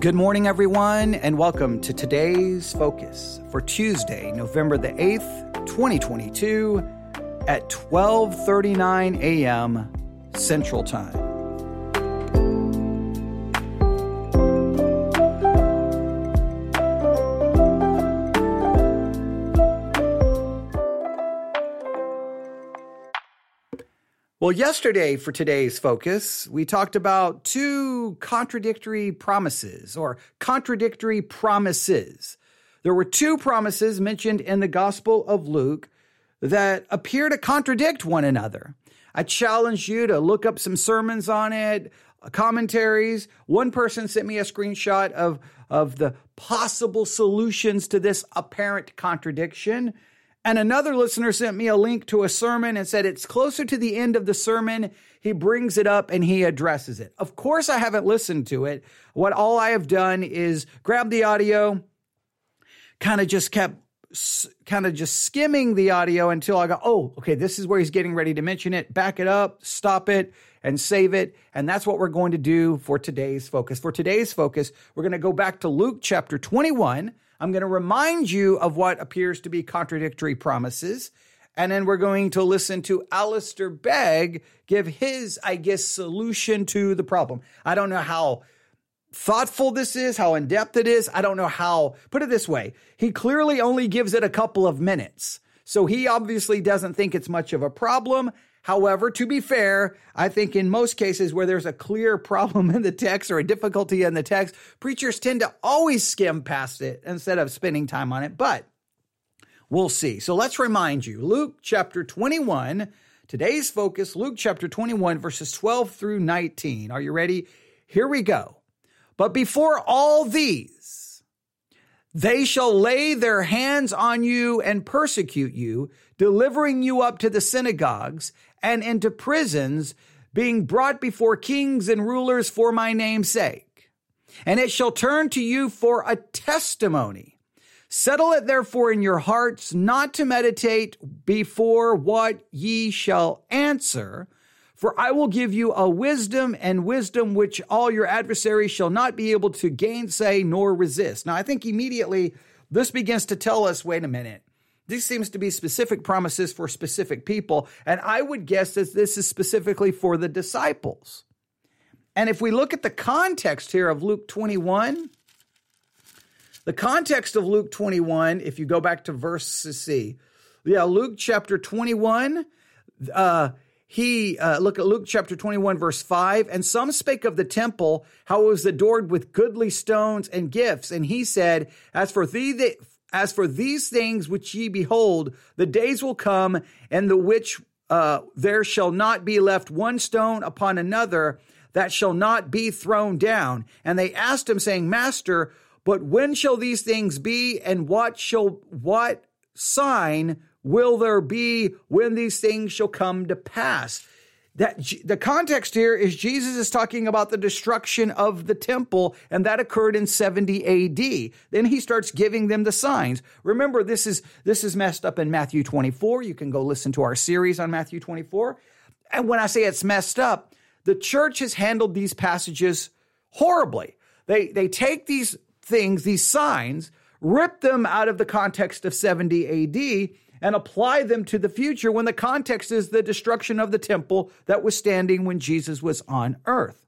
Good morning, everyone, and welcome to today's Focus for Tuesday, November the 8th, 2022 at 12:39 a.m. Central Time. Well, yesterday for today's focus, we talked about two contradictory promises. There were two promises mentioned in the Gospel of Luke that appear to contradict one another. I challenge you to look up some sermons on it, commentaries. One person sent me a screenshot of the possible solutions to this apparent contradiction. And another listener sent me a link to a sermon and said it's closer to the end of the sermon. He brings it up and he addresses it. Of course, I haven't listened to it. All I have done is grab the audio, kind of just skimming the audio until I go, oh, okay, this is where he's getting ready to mention it. Back it up, stop it, and save it. And that's what we're going to do for today's focus. For today's focus, we're going to go back to Luke chapter 21. I'm going to remind you of what appears to be contradictory promises, and then we're going to listen to Alistair Begg give his, solution to the problem. I don't know how thoughtful this is, how in-depth it is. I don't know how, put it this way, he clearly only gives it a couple of minutes, so he obviously doesn't think it's much of a problem. However, to be fair, I think in most cases where there's a clear problem in the text or a difficulty in the text, preachers tend to always skim past it instead of spending time on it, but we'll see. So let's remind you, Luke chapter 21, today's focus, Luke chapter 21, verses 12 through 19. Are you ready? Here we go. But before all these, they shall lay their hands on you and persecute you, delivering you up to the synagogues and into prisons, being brought before kings and rulers for my name's sake. And it shall turn to you for a testimony. Settle it therefore in your hearts not to meditate before what ye shall answer, for I will give you a wisdom which all your adversaries shall not be able to gainsay nor resist. Now, I think immediately this begins to tell us, wait a minute, this seems to be specific promises for specific people, and I would guess that this is specifically for the disciples. And if we look at the context here of Luke 21, the context of Luke 21, if you go back to verse C, Luke chapter 21, look at Luke chapter 21, verse 5, and some spake of the temple, how it was adored with goodly stones and gifts. And he said, as for these things which ye behold, the days will come, and the which there shall not be left one stone upon another that shall not be thrown down. And they asked him, saying, Master, but when shall these things be, and what sign will there be when these things shall come to pass? That the context here is Jesus is talking about the destruction of the temple, and that occurred in 70 AD. Then he starts giving them the signs. Remember, this is messed up in Matthew 24. You can go listen to our series on Matthew 24. And when I say it's messed up, the church has handled these passages horribly. They take these things, these signs, rip them out of the context of 70 AD, and apply them to the future when the context is the destruction of the temple that was standing when Jesus was on earth.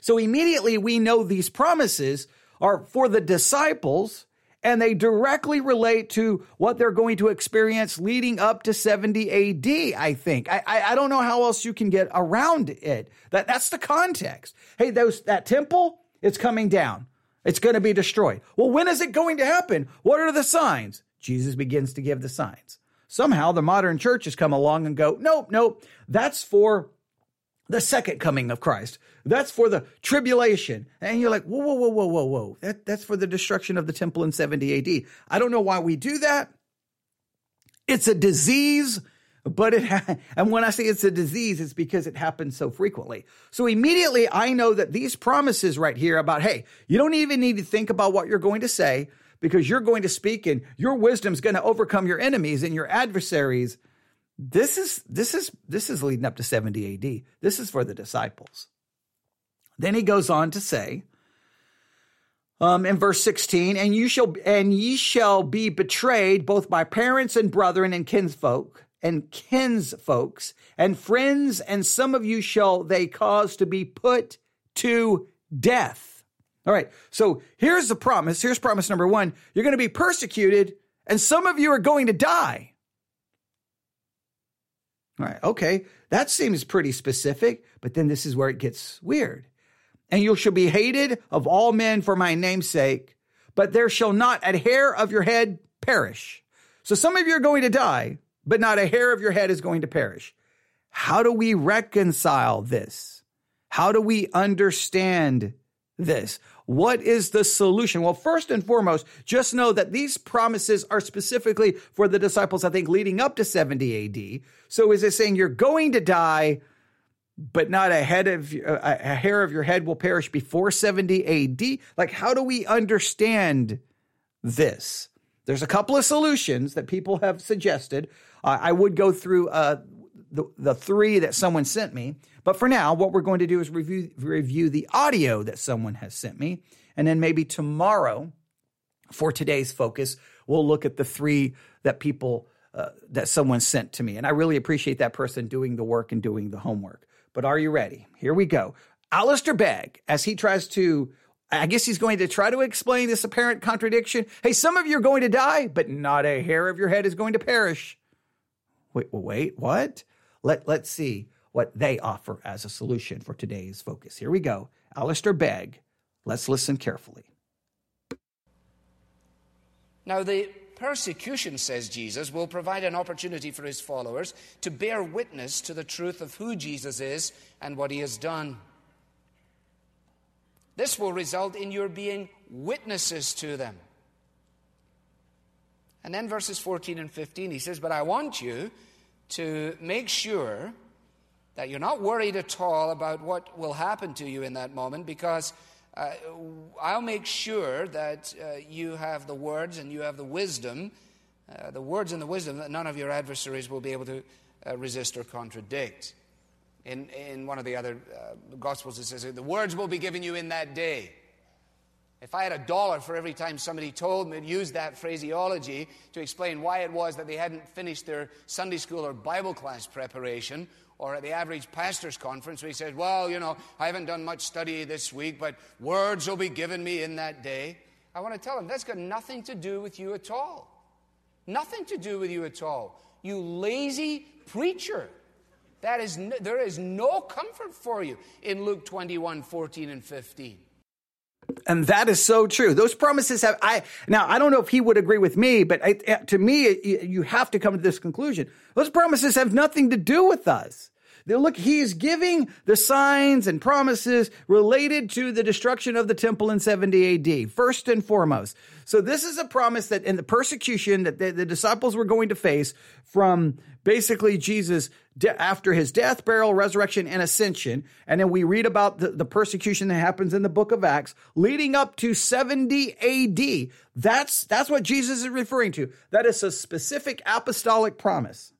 So immediately we know these promises are for the disciples, and they directly relate to what they're going to experience leading up to 70 AD, I think. I don't know how else you can get around it. That's the context. Hey, that temple, it's coming down. It's going to be destroyed. Well, when is it going to happen? What are the signs? Jesus begins to give the signs. Somehow the modern church has come along and go, nope, that's for the second coming of Christ. That's for the tribulation. And you're like, whoa. That's for the destruction of the temple in 70 AD. I don't know why we do that. It's a disease, and when I say it's a disease, it's because it happens so frequently. So immediately I know that these promises right here about, hey, you don't even need to think about what you're going to say, because you're going to speak and your wisdom is going to overcome your enemies and your adversaries. This is leading up to 70 AD. This is for the disciples. Then he goes on to say, in verse 16, and ye shall be betrayed both by parents and brethren and kinsfolks and friends, and some of you shall they cause to be put to death. All right, so here's the promise. Here's promise number one. You're going to be persecuted, and some of you are going to die. All right, okay, that seems pretty specific, but then this is where it gets weird. And you shall be hated of all men for my name's sake, but there shall not a hair of your head perish. So some of you are going to die, but not a hair of your head is going to perish. How do we reconcile this? How do we understand this? What is the solution? Well, first and foremost, just know that these promises are specifically for the disciples, I think, leading up to 70 AD. So is it saying you're going to die, but not a hair of your head will perish before 70 AD? Like, how do we understand this? There's a couple of solutions that people have suggested. I would go through the three that someone sent me. But for now, what we're going to do is review the audio that someone has sent me. And then maybe tomorrow, for today's focus, we'll look at the three that someone sent to me. And I really appreciate that person doing the work and doing the homework. But are you ready? Here we go. Alistair Begg, as he tries to, I guess he's going to try to explain this apparent contradiction. Hey, some of you are going to die, but not a hair of your head is going to perish. Wait, what? Let's see what they offer as a solution for today's focus. Here we go. Alistair Begg. Let's listen carefully. Now, the persecution, says Jesus, will provide an opportunity for his followers to bear witness to the truth of who Jesus is and what he has done. This will result in your being witnesses to them. And then verses 14 and 15, he says, but I want you to make sure that you're not worried at all about what will happen to you in that moment, because I'll make sure that you have the words and you have the words and the wisdom that none of your adversaries will be able to resist or contradict. In one of the other Gospels, it says, the words will be given you in that day. If I had $1 for every time somebody told me and used that phraseology to explain why it was that they hadn't finished their Sunday school or Bible class preparation, or at the average pastor's conference where he says, well, you know, I haven't done much study this week, but words will be given me in that day. I want to tell him that's got nothing to do with you at all. Nothing to do with you at all. You lazy preacher. There is no comfort for you in Luke 21, 14 and 15. And that is so true. Those promises have, I don't know if he would agree with me, but to me, you have to come to this conclusion. Those promises have nothing to do with us. Look, he's giving the signs and promises related to the destruction of the temple in 70 AD, first and foremost. So this is a promise that in the persecution that the disciples were going to face from basically Jesus after his death, burial, resurrection, and ascension. And then we read about the persecution that happens in the book of Acts leading up to 70 AD. That's what Jesus is referring to. That is a specific apostolic promise.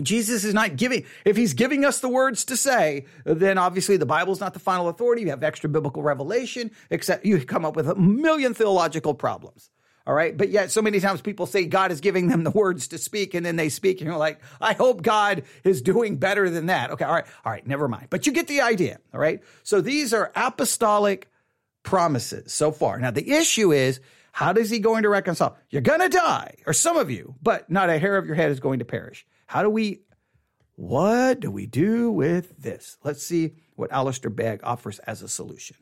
Jesus is not giving, if he's giving us the words to say, then obviously the Bible's not the final authority. You have extra biblical revelation, except you come up with a million theological problems. All right. But yet so many times people say God is giving them the words to speak, and then they speak, and you're like, I hope God is doing better than that. Okay. All right. Never mind. But you get the idea. All right. So these are apostolic promises so far. Now the issue is, how is he going to reconcile? You're going to die, or some of you, but not a hair of your head is going to perish. What do we do with this? Let's see what Alistair Begg offers as a solution.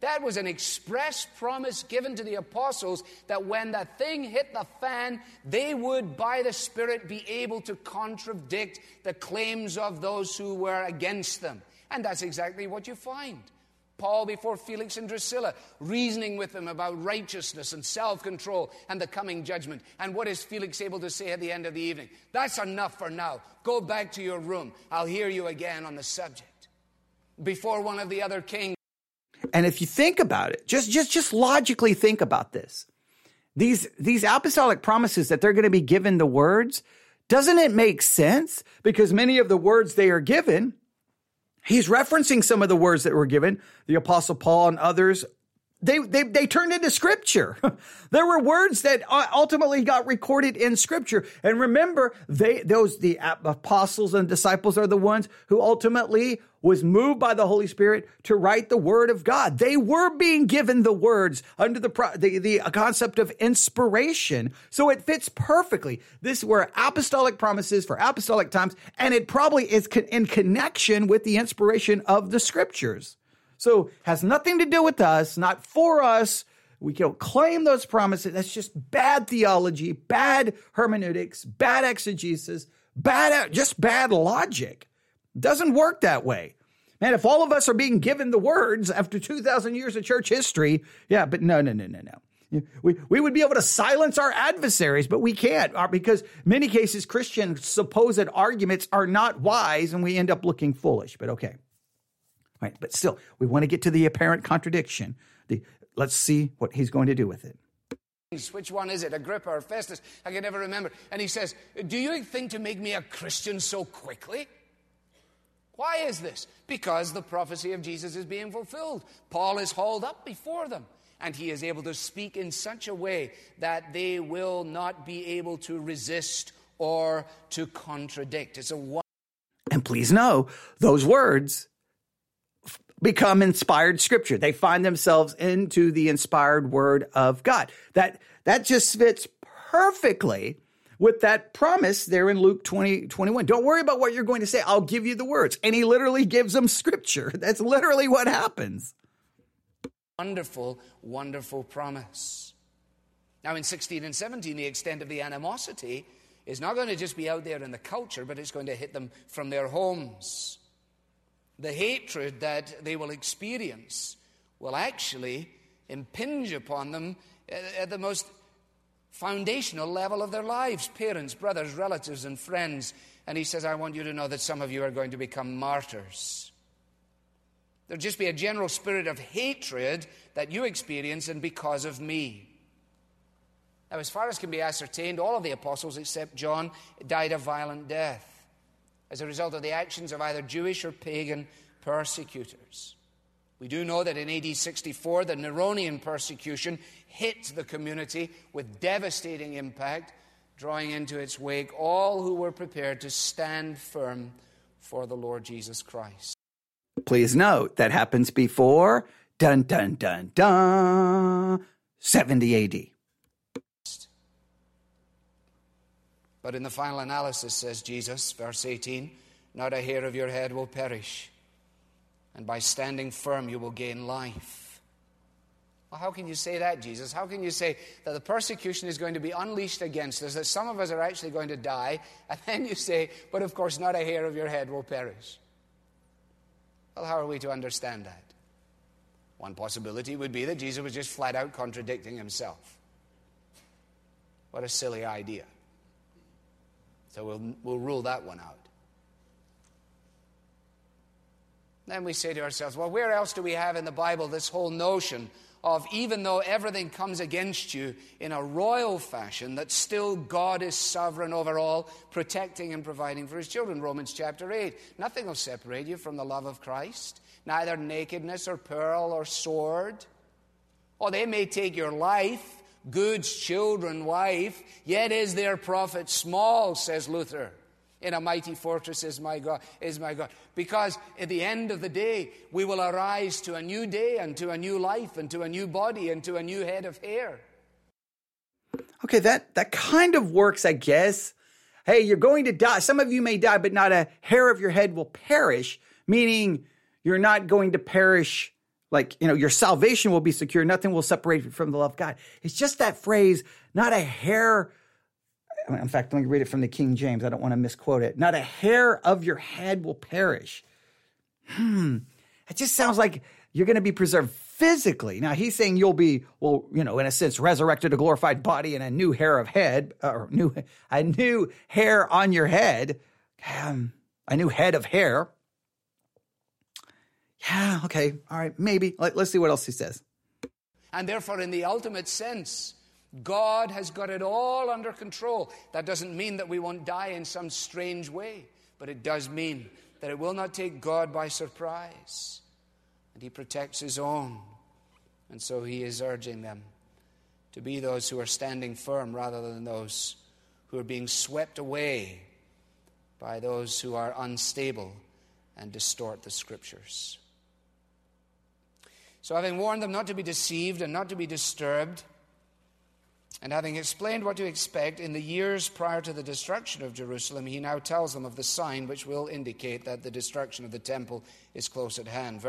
That was an express promise given to the apostles that when the thing hit the fan, they would, by the Spirit, be able to contradict the claims of those who were against them. And that's exactly what you find. Paul before Felix and Drusilla, reasoning with them about righteousness and self-control and the coming judgment. And what is Felix able to say at the end of the evening? That's enough for now. Go back to your room. I'll hear you again on the subject. Before one of the other kings. And if you think about it, just logically think about this. These apostolic promises that they're going to be given the words, doesn't it make sense? Because many of the words they are given, he's referencing some of the words that were given, the Apostle Paul and others They turned into scripture. There were words that ultimately got recorded in scripture. And remember, the apostles and disciples are the ones who ultimately was moved by the Holy Spirit to write the word of God. They were being given the words under the concept of inspiration. So it fits perfectly. This were apostolic promises for apostolic times, and it probably is in connection with the inspiration of the scriptures. So has nothing to do with us, not for us. We don't claim those promises. That's just bad theology, bad hermeneutics, bad exegesis, just bad logic. Doesn't work that way. Man, if all of us are being given the words after 2,000 years of church history, yeah, but no. We would be able to silence our adversaries, but we can't, because in many cases Christian supposed arguments are not wise and we end up looking foolish, but okay. All right, but still, we want to get to the apparent contradiction. Let's see what he's going to do with it. Which one is it, Agrippa or Festus? I can never remember. And he says, "Do you think to make me a Christian so quickly?" Why is this? Because the prophecy of Jesus is being fulfilled. Paul is hauled up before them, and he is able to speak in such a way that they will not be able to resist or to contradict. It's a one. And please know, those words become inspired scripture. They find themselves into the inspired word of God. That just fits perfectly with that promise there in Luke 20:21. Don't worry about what you're going to say. I'll give you the words. And he literally gives them scripture. That's literally what happens. Wonderful, wonderful promise. Now in 16 and 17, the extent of the animosity is not going to just be out there in the culture, but it's going to hit them from their homes. The hatred that they will experience will actually impinge upon them at the most foundational level of their lives, parents, brothers, relatives, and friends. And he says, I want you to know that some of you are going to become martyrs. There'll just be a general spirit of hatred that you experience, and because of me. Now, as far as can be ascertained, all of the apostles except John died a violent death as a result of the actions of either Jewish or pagan persecutors. We do know that in AD 64, the Neronian persecution hit the community with devastating impact, drawing into its wake all who were prepared to stand firm for the Lord Jesus Christ. Please note, that happens before, 70 AD. But in the final analysis, says Jesus, verse 18, not a hair of your head will perish, and by standing firm you will gain life. Well, how can you say that, Jesus? How can you say that the persecution is going to be unleashed against us, that some of us are actually going to die, and then you say, but of course not a hair of your head will perish? Well, how are we to understand that? One possibility would be that Jesus was just flat out contradicting himself. What a silly idea. So we'll rule that one out. Then we say to ourselves, well, where else do we have in the Bible this whole notion of even though everything comes against you in a royal fashion, that still God is sovereign over all, protecting and providing for his children? Romans chapter 8. Nothing will separate you from the love of Christ, neither nakedness or peril or sword. Or they may take your life, goods, children, wife, yet is their profit small, says Luther. In a mighty fortress is my God. Because at the end of the day, we will arise to a new day and to a new life and to a new body and to a new head of hair. Okay, that kind of works, I guess. Hey, you're going to die. Some of you may die, but not a hair of your head will perish, meaning you're not going to perish. Like, your salvation will be secure. Nothing will separate you from the love of God. It's just that phrase, not a hair. In fact, let me read it from the King James. I don't want to misquote it. Not a hair of your head will perish. It just sounds like you're going to be preserved physically. Now, he's saying you'll be, in a sense, resurrected, a glorified body and a new hair on your head. A new head of hair. Yeah, okay, all right, maybe. Let's see what else he says. And therefore, in the ultimate sense, God has got it all under control. That doesn't mean that we won't die in some strange way, but it does mean that it will not take God by surprise. And he protects his own. And so he is urging them to be those who are standing firm rather than those who are being swept away by those who are unstable and distort the Scriptures. So having warned them not to be deceived and not to be disturbed, and having explained what to expect in the years prior to the destruction of Jerusalem, he now tells them of the sign which will indicate that the destruction of the temple is close at hand.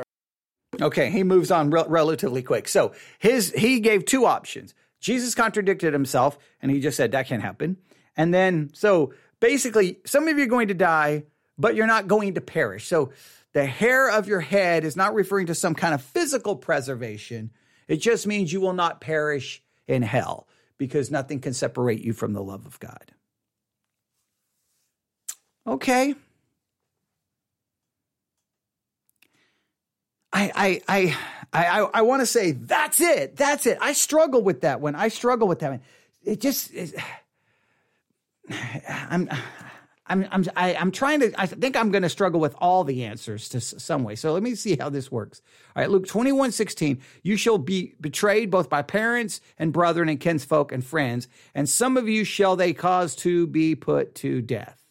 Okay, he moves on relatively quick. So he gave two options. Jesus contradicted himself, and he just said, that can't happen. And then, so basically, some of you are going to die, but you're not going to perish. So the hair of your head is not referring to some kind of physical preservation. It just means you will not perish in hell, because nothing can separate you from the love of God. Okay. I want to say, that's it. That's it. I struggle with that one. It just is. I'm trying to, I think I'm going to struggle with all the answers to some way. So let me see how this works. All right, Luke 21:16, you shall be betrayed both by parents and brethren and kinsfolk and friends, and some of you shall they cause to be put to death.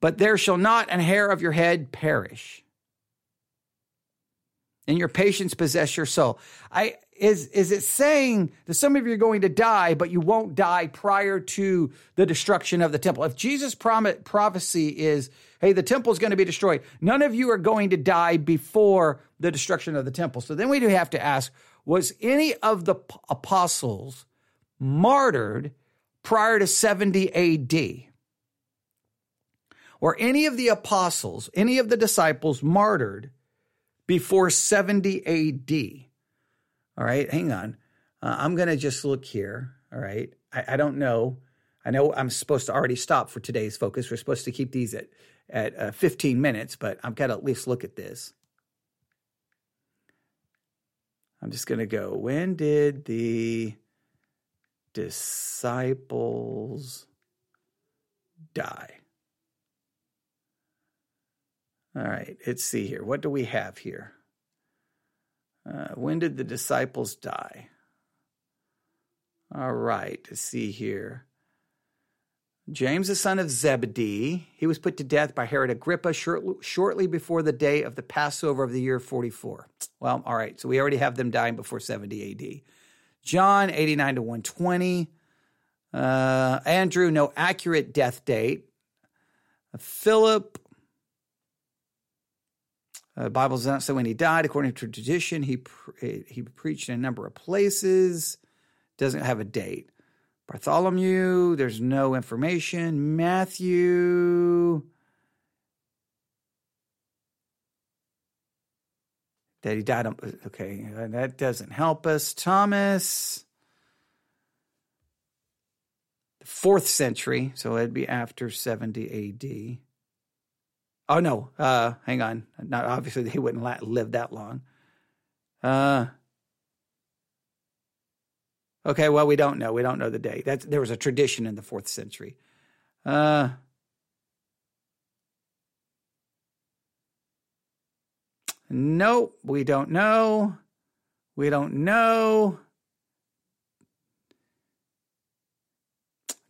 But there shall not an hair of your head perish. And your patience possess your soul. Is it saying that some of you are going to die, but you won't die prior to the destruction of the temple? If Jesus' prophecy is, hey, the temple is going to be destroyed, none of you are going to die before the destruction of the temple. So then we do have to ask, was any of the apostles martyred prior to 70 AD? Or any of the apostles, any of the disciples martyred before 70 AD? All right, hang on. I'm going to just look here, all right? I don't know. I know I'm supposed to already stop for today's focus. We're supposed to keep these at 15 minutes, but I've got to at least look at this. I'm just going to go, when did the disciples die? All right, let's see here. What do we have here? When did the disciples die? All right, let's see here. James, the son of Zebedee, he was put to death by Herod Agrippa shortly before the day of the Passover of the year 44. Well, all right, so we already have them dying before 70 AD. John, 89 to 120. Andrew, no accurate death date. Philip, the Bible does not say when he died. According to tradition, he preached in a number of places. Doesn't have a date. Bartholomew, there's no information. Matthew, that he died. Okay, that doesn't help us. Thomas, the 4th century, so it'd be after 70 AD. Oh, no, hang on. Not obviously, they wouldn't live that long. Okay, well, we don't know. We don't know the day. There was a tradition in the 4th century. No, we don't know.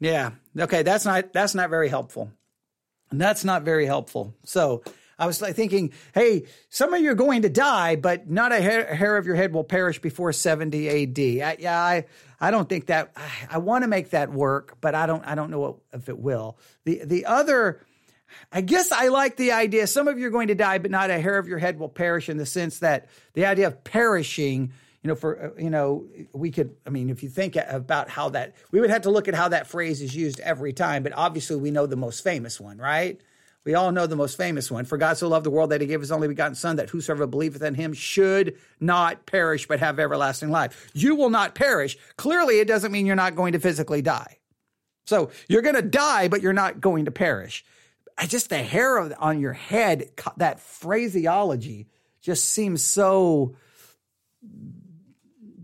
Yeah, okay, that's not very helpful. And that's not very helpful. So I was like thinking, hey, some of you are going to die, but not a hair of your head will perish before 70 AD. I don't think that I want to make that work, but I don't know if it will. The other, I guess I like the idea. Some of you are going to die, but not a hair of your head will perish, in the sense that the idea of perishing, if you think about how that, we would have to look at how that phrase is used every time, but obviously we know the most famous one, right? We all know the most famous one. For God so loved the world that he gave his only begotten son, that whosoever believeth in him should not perish, but have everlasting life. You will not perish. Clearly, it doesn't mean you're not going to physically die. So you're going to die, but you're not going to perish. Just the hair on your head, that phraseology just seems so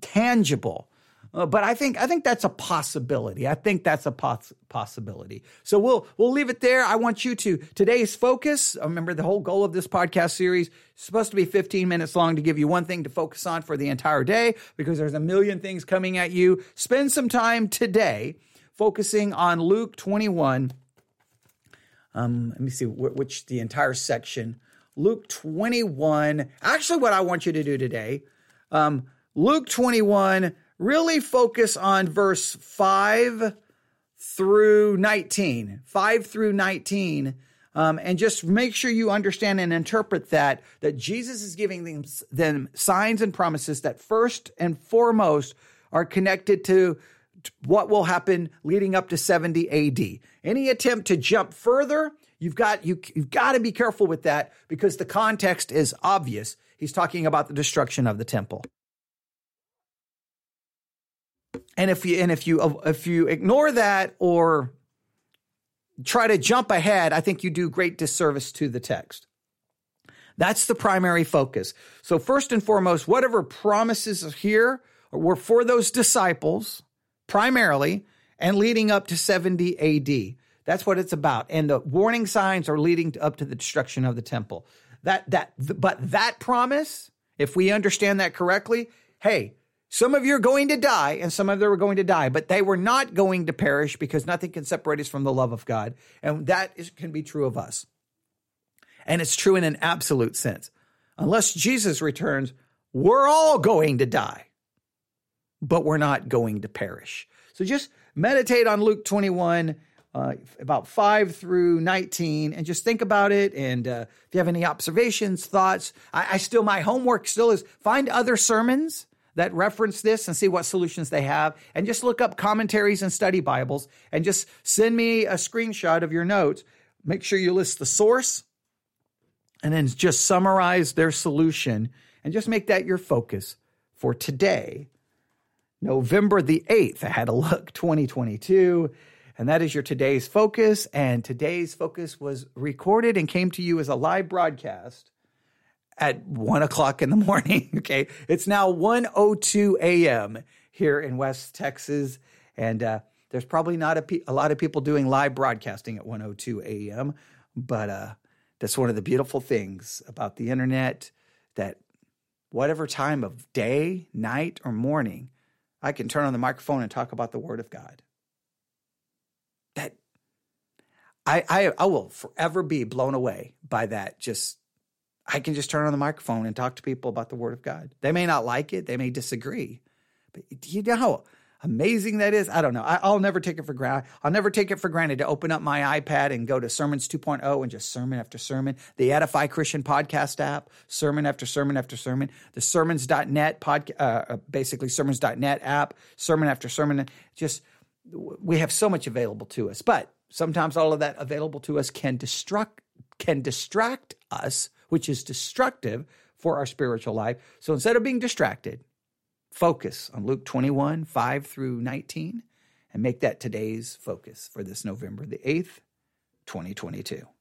tangible. But I think that's a possibility. I think that's a possibility. So we'll leave it there. I want you to, today's focus, remember the whole goal of this podcast series, it's supposed to be 15 minutes long to give you one thing to focus on for the entire day because there's a million things coming at you. Spend some time today focusing on Luke 21. Let me see which the entire section. Luke 21. Actually, what I want you to do today, Luke 21, really focus on verse 5 through 19, 5 through 19, and just make sure you understand and interpret that Jesus is giving them signs and promises that first and foremost are connected to what will happen leading up to 70 AD. Any attempt to jump further, you've got to be careful with that because the context is obvious. He's talking about the destruction of the temple. And if you ignore that or try to jump ahead, I think you do great disservice to the text. That's the primary focus. So first and foremost, whatever promises are here were for those disciples primarily and leading up to 70 AD. That's what it's about. And the warning signs are leading up to the destruction of the temple. But that promise, if we understand that correctly, hey, some of you are going to die and some of them are going to die, but they were not going to perish because nothing can separate us from the love of God. And that can be true of us. And it's true in an absolute sense. Unless Jesus returns, we're all going to die, but we're not going to perish. So just meditate on Luke 21, about 5 through 19, and just think about it. And if you have any observations, thoughts, my homework still is find other sermons that reference this and see what solutions they have. And just look up commentaries and study Bibles and just send me a screenshot of your notes. Make sure you list the source and then just summarize their solution and just make that your focus for today, November the 8th. I had a look, 2022. And that is your today's focus. And today's focus was recorded and came to you as a live broadcast at 1 o'clock in the morning. Okay. It's now 1:02 a.m. here in West Texas. And there's probably not a lot of people doing live broadcasting at 1:02 a.m. But that's one of the beautiful things about the internet, that whatever time of day, night, or morning, I can turn on the microphone and talk about the Word of God. I will forever be blown away by that. I can just turn on the microphone and talk to people about the Word of God. They may not like it. They may disagree. But do you know how amazing that is? I don't know. I'll never take it for granted. I'll never take it for granted to open up my iPad and go to Sermons 2.0 and just sermon after sermon, the Edify Christian Podcast app, sermon after sermon after sermon, the Sermons.net podcast, basically Sermons.net app, sermon after sermon. Just, we have so much available to us, but sometimes all of that available to us can distract us, which is destructive for our spiritual life. So instead of being distracted, focus on Luke 21, 5 through 19, and make that today's focus for this November the 8th, 2022.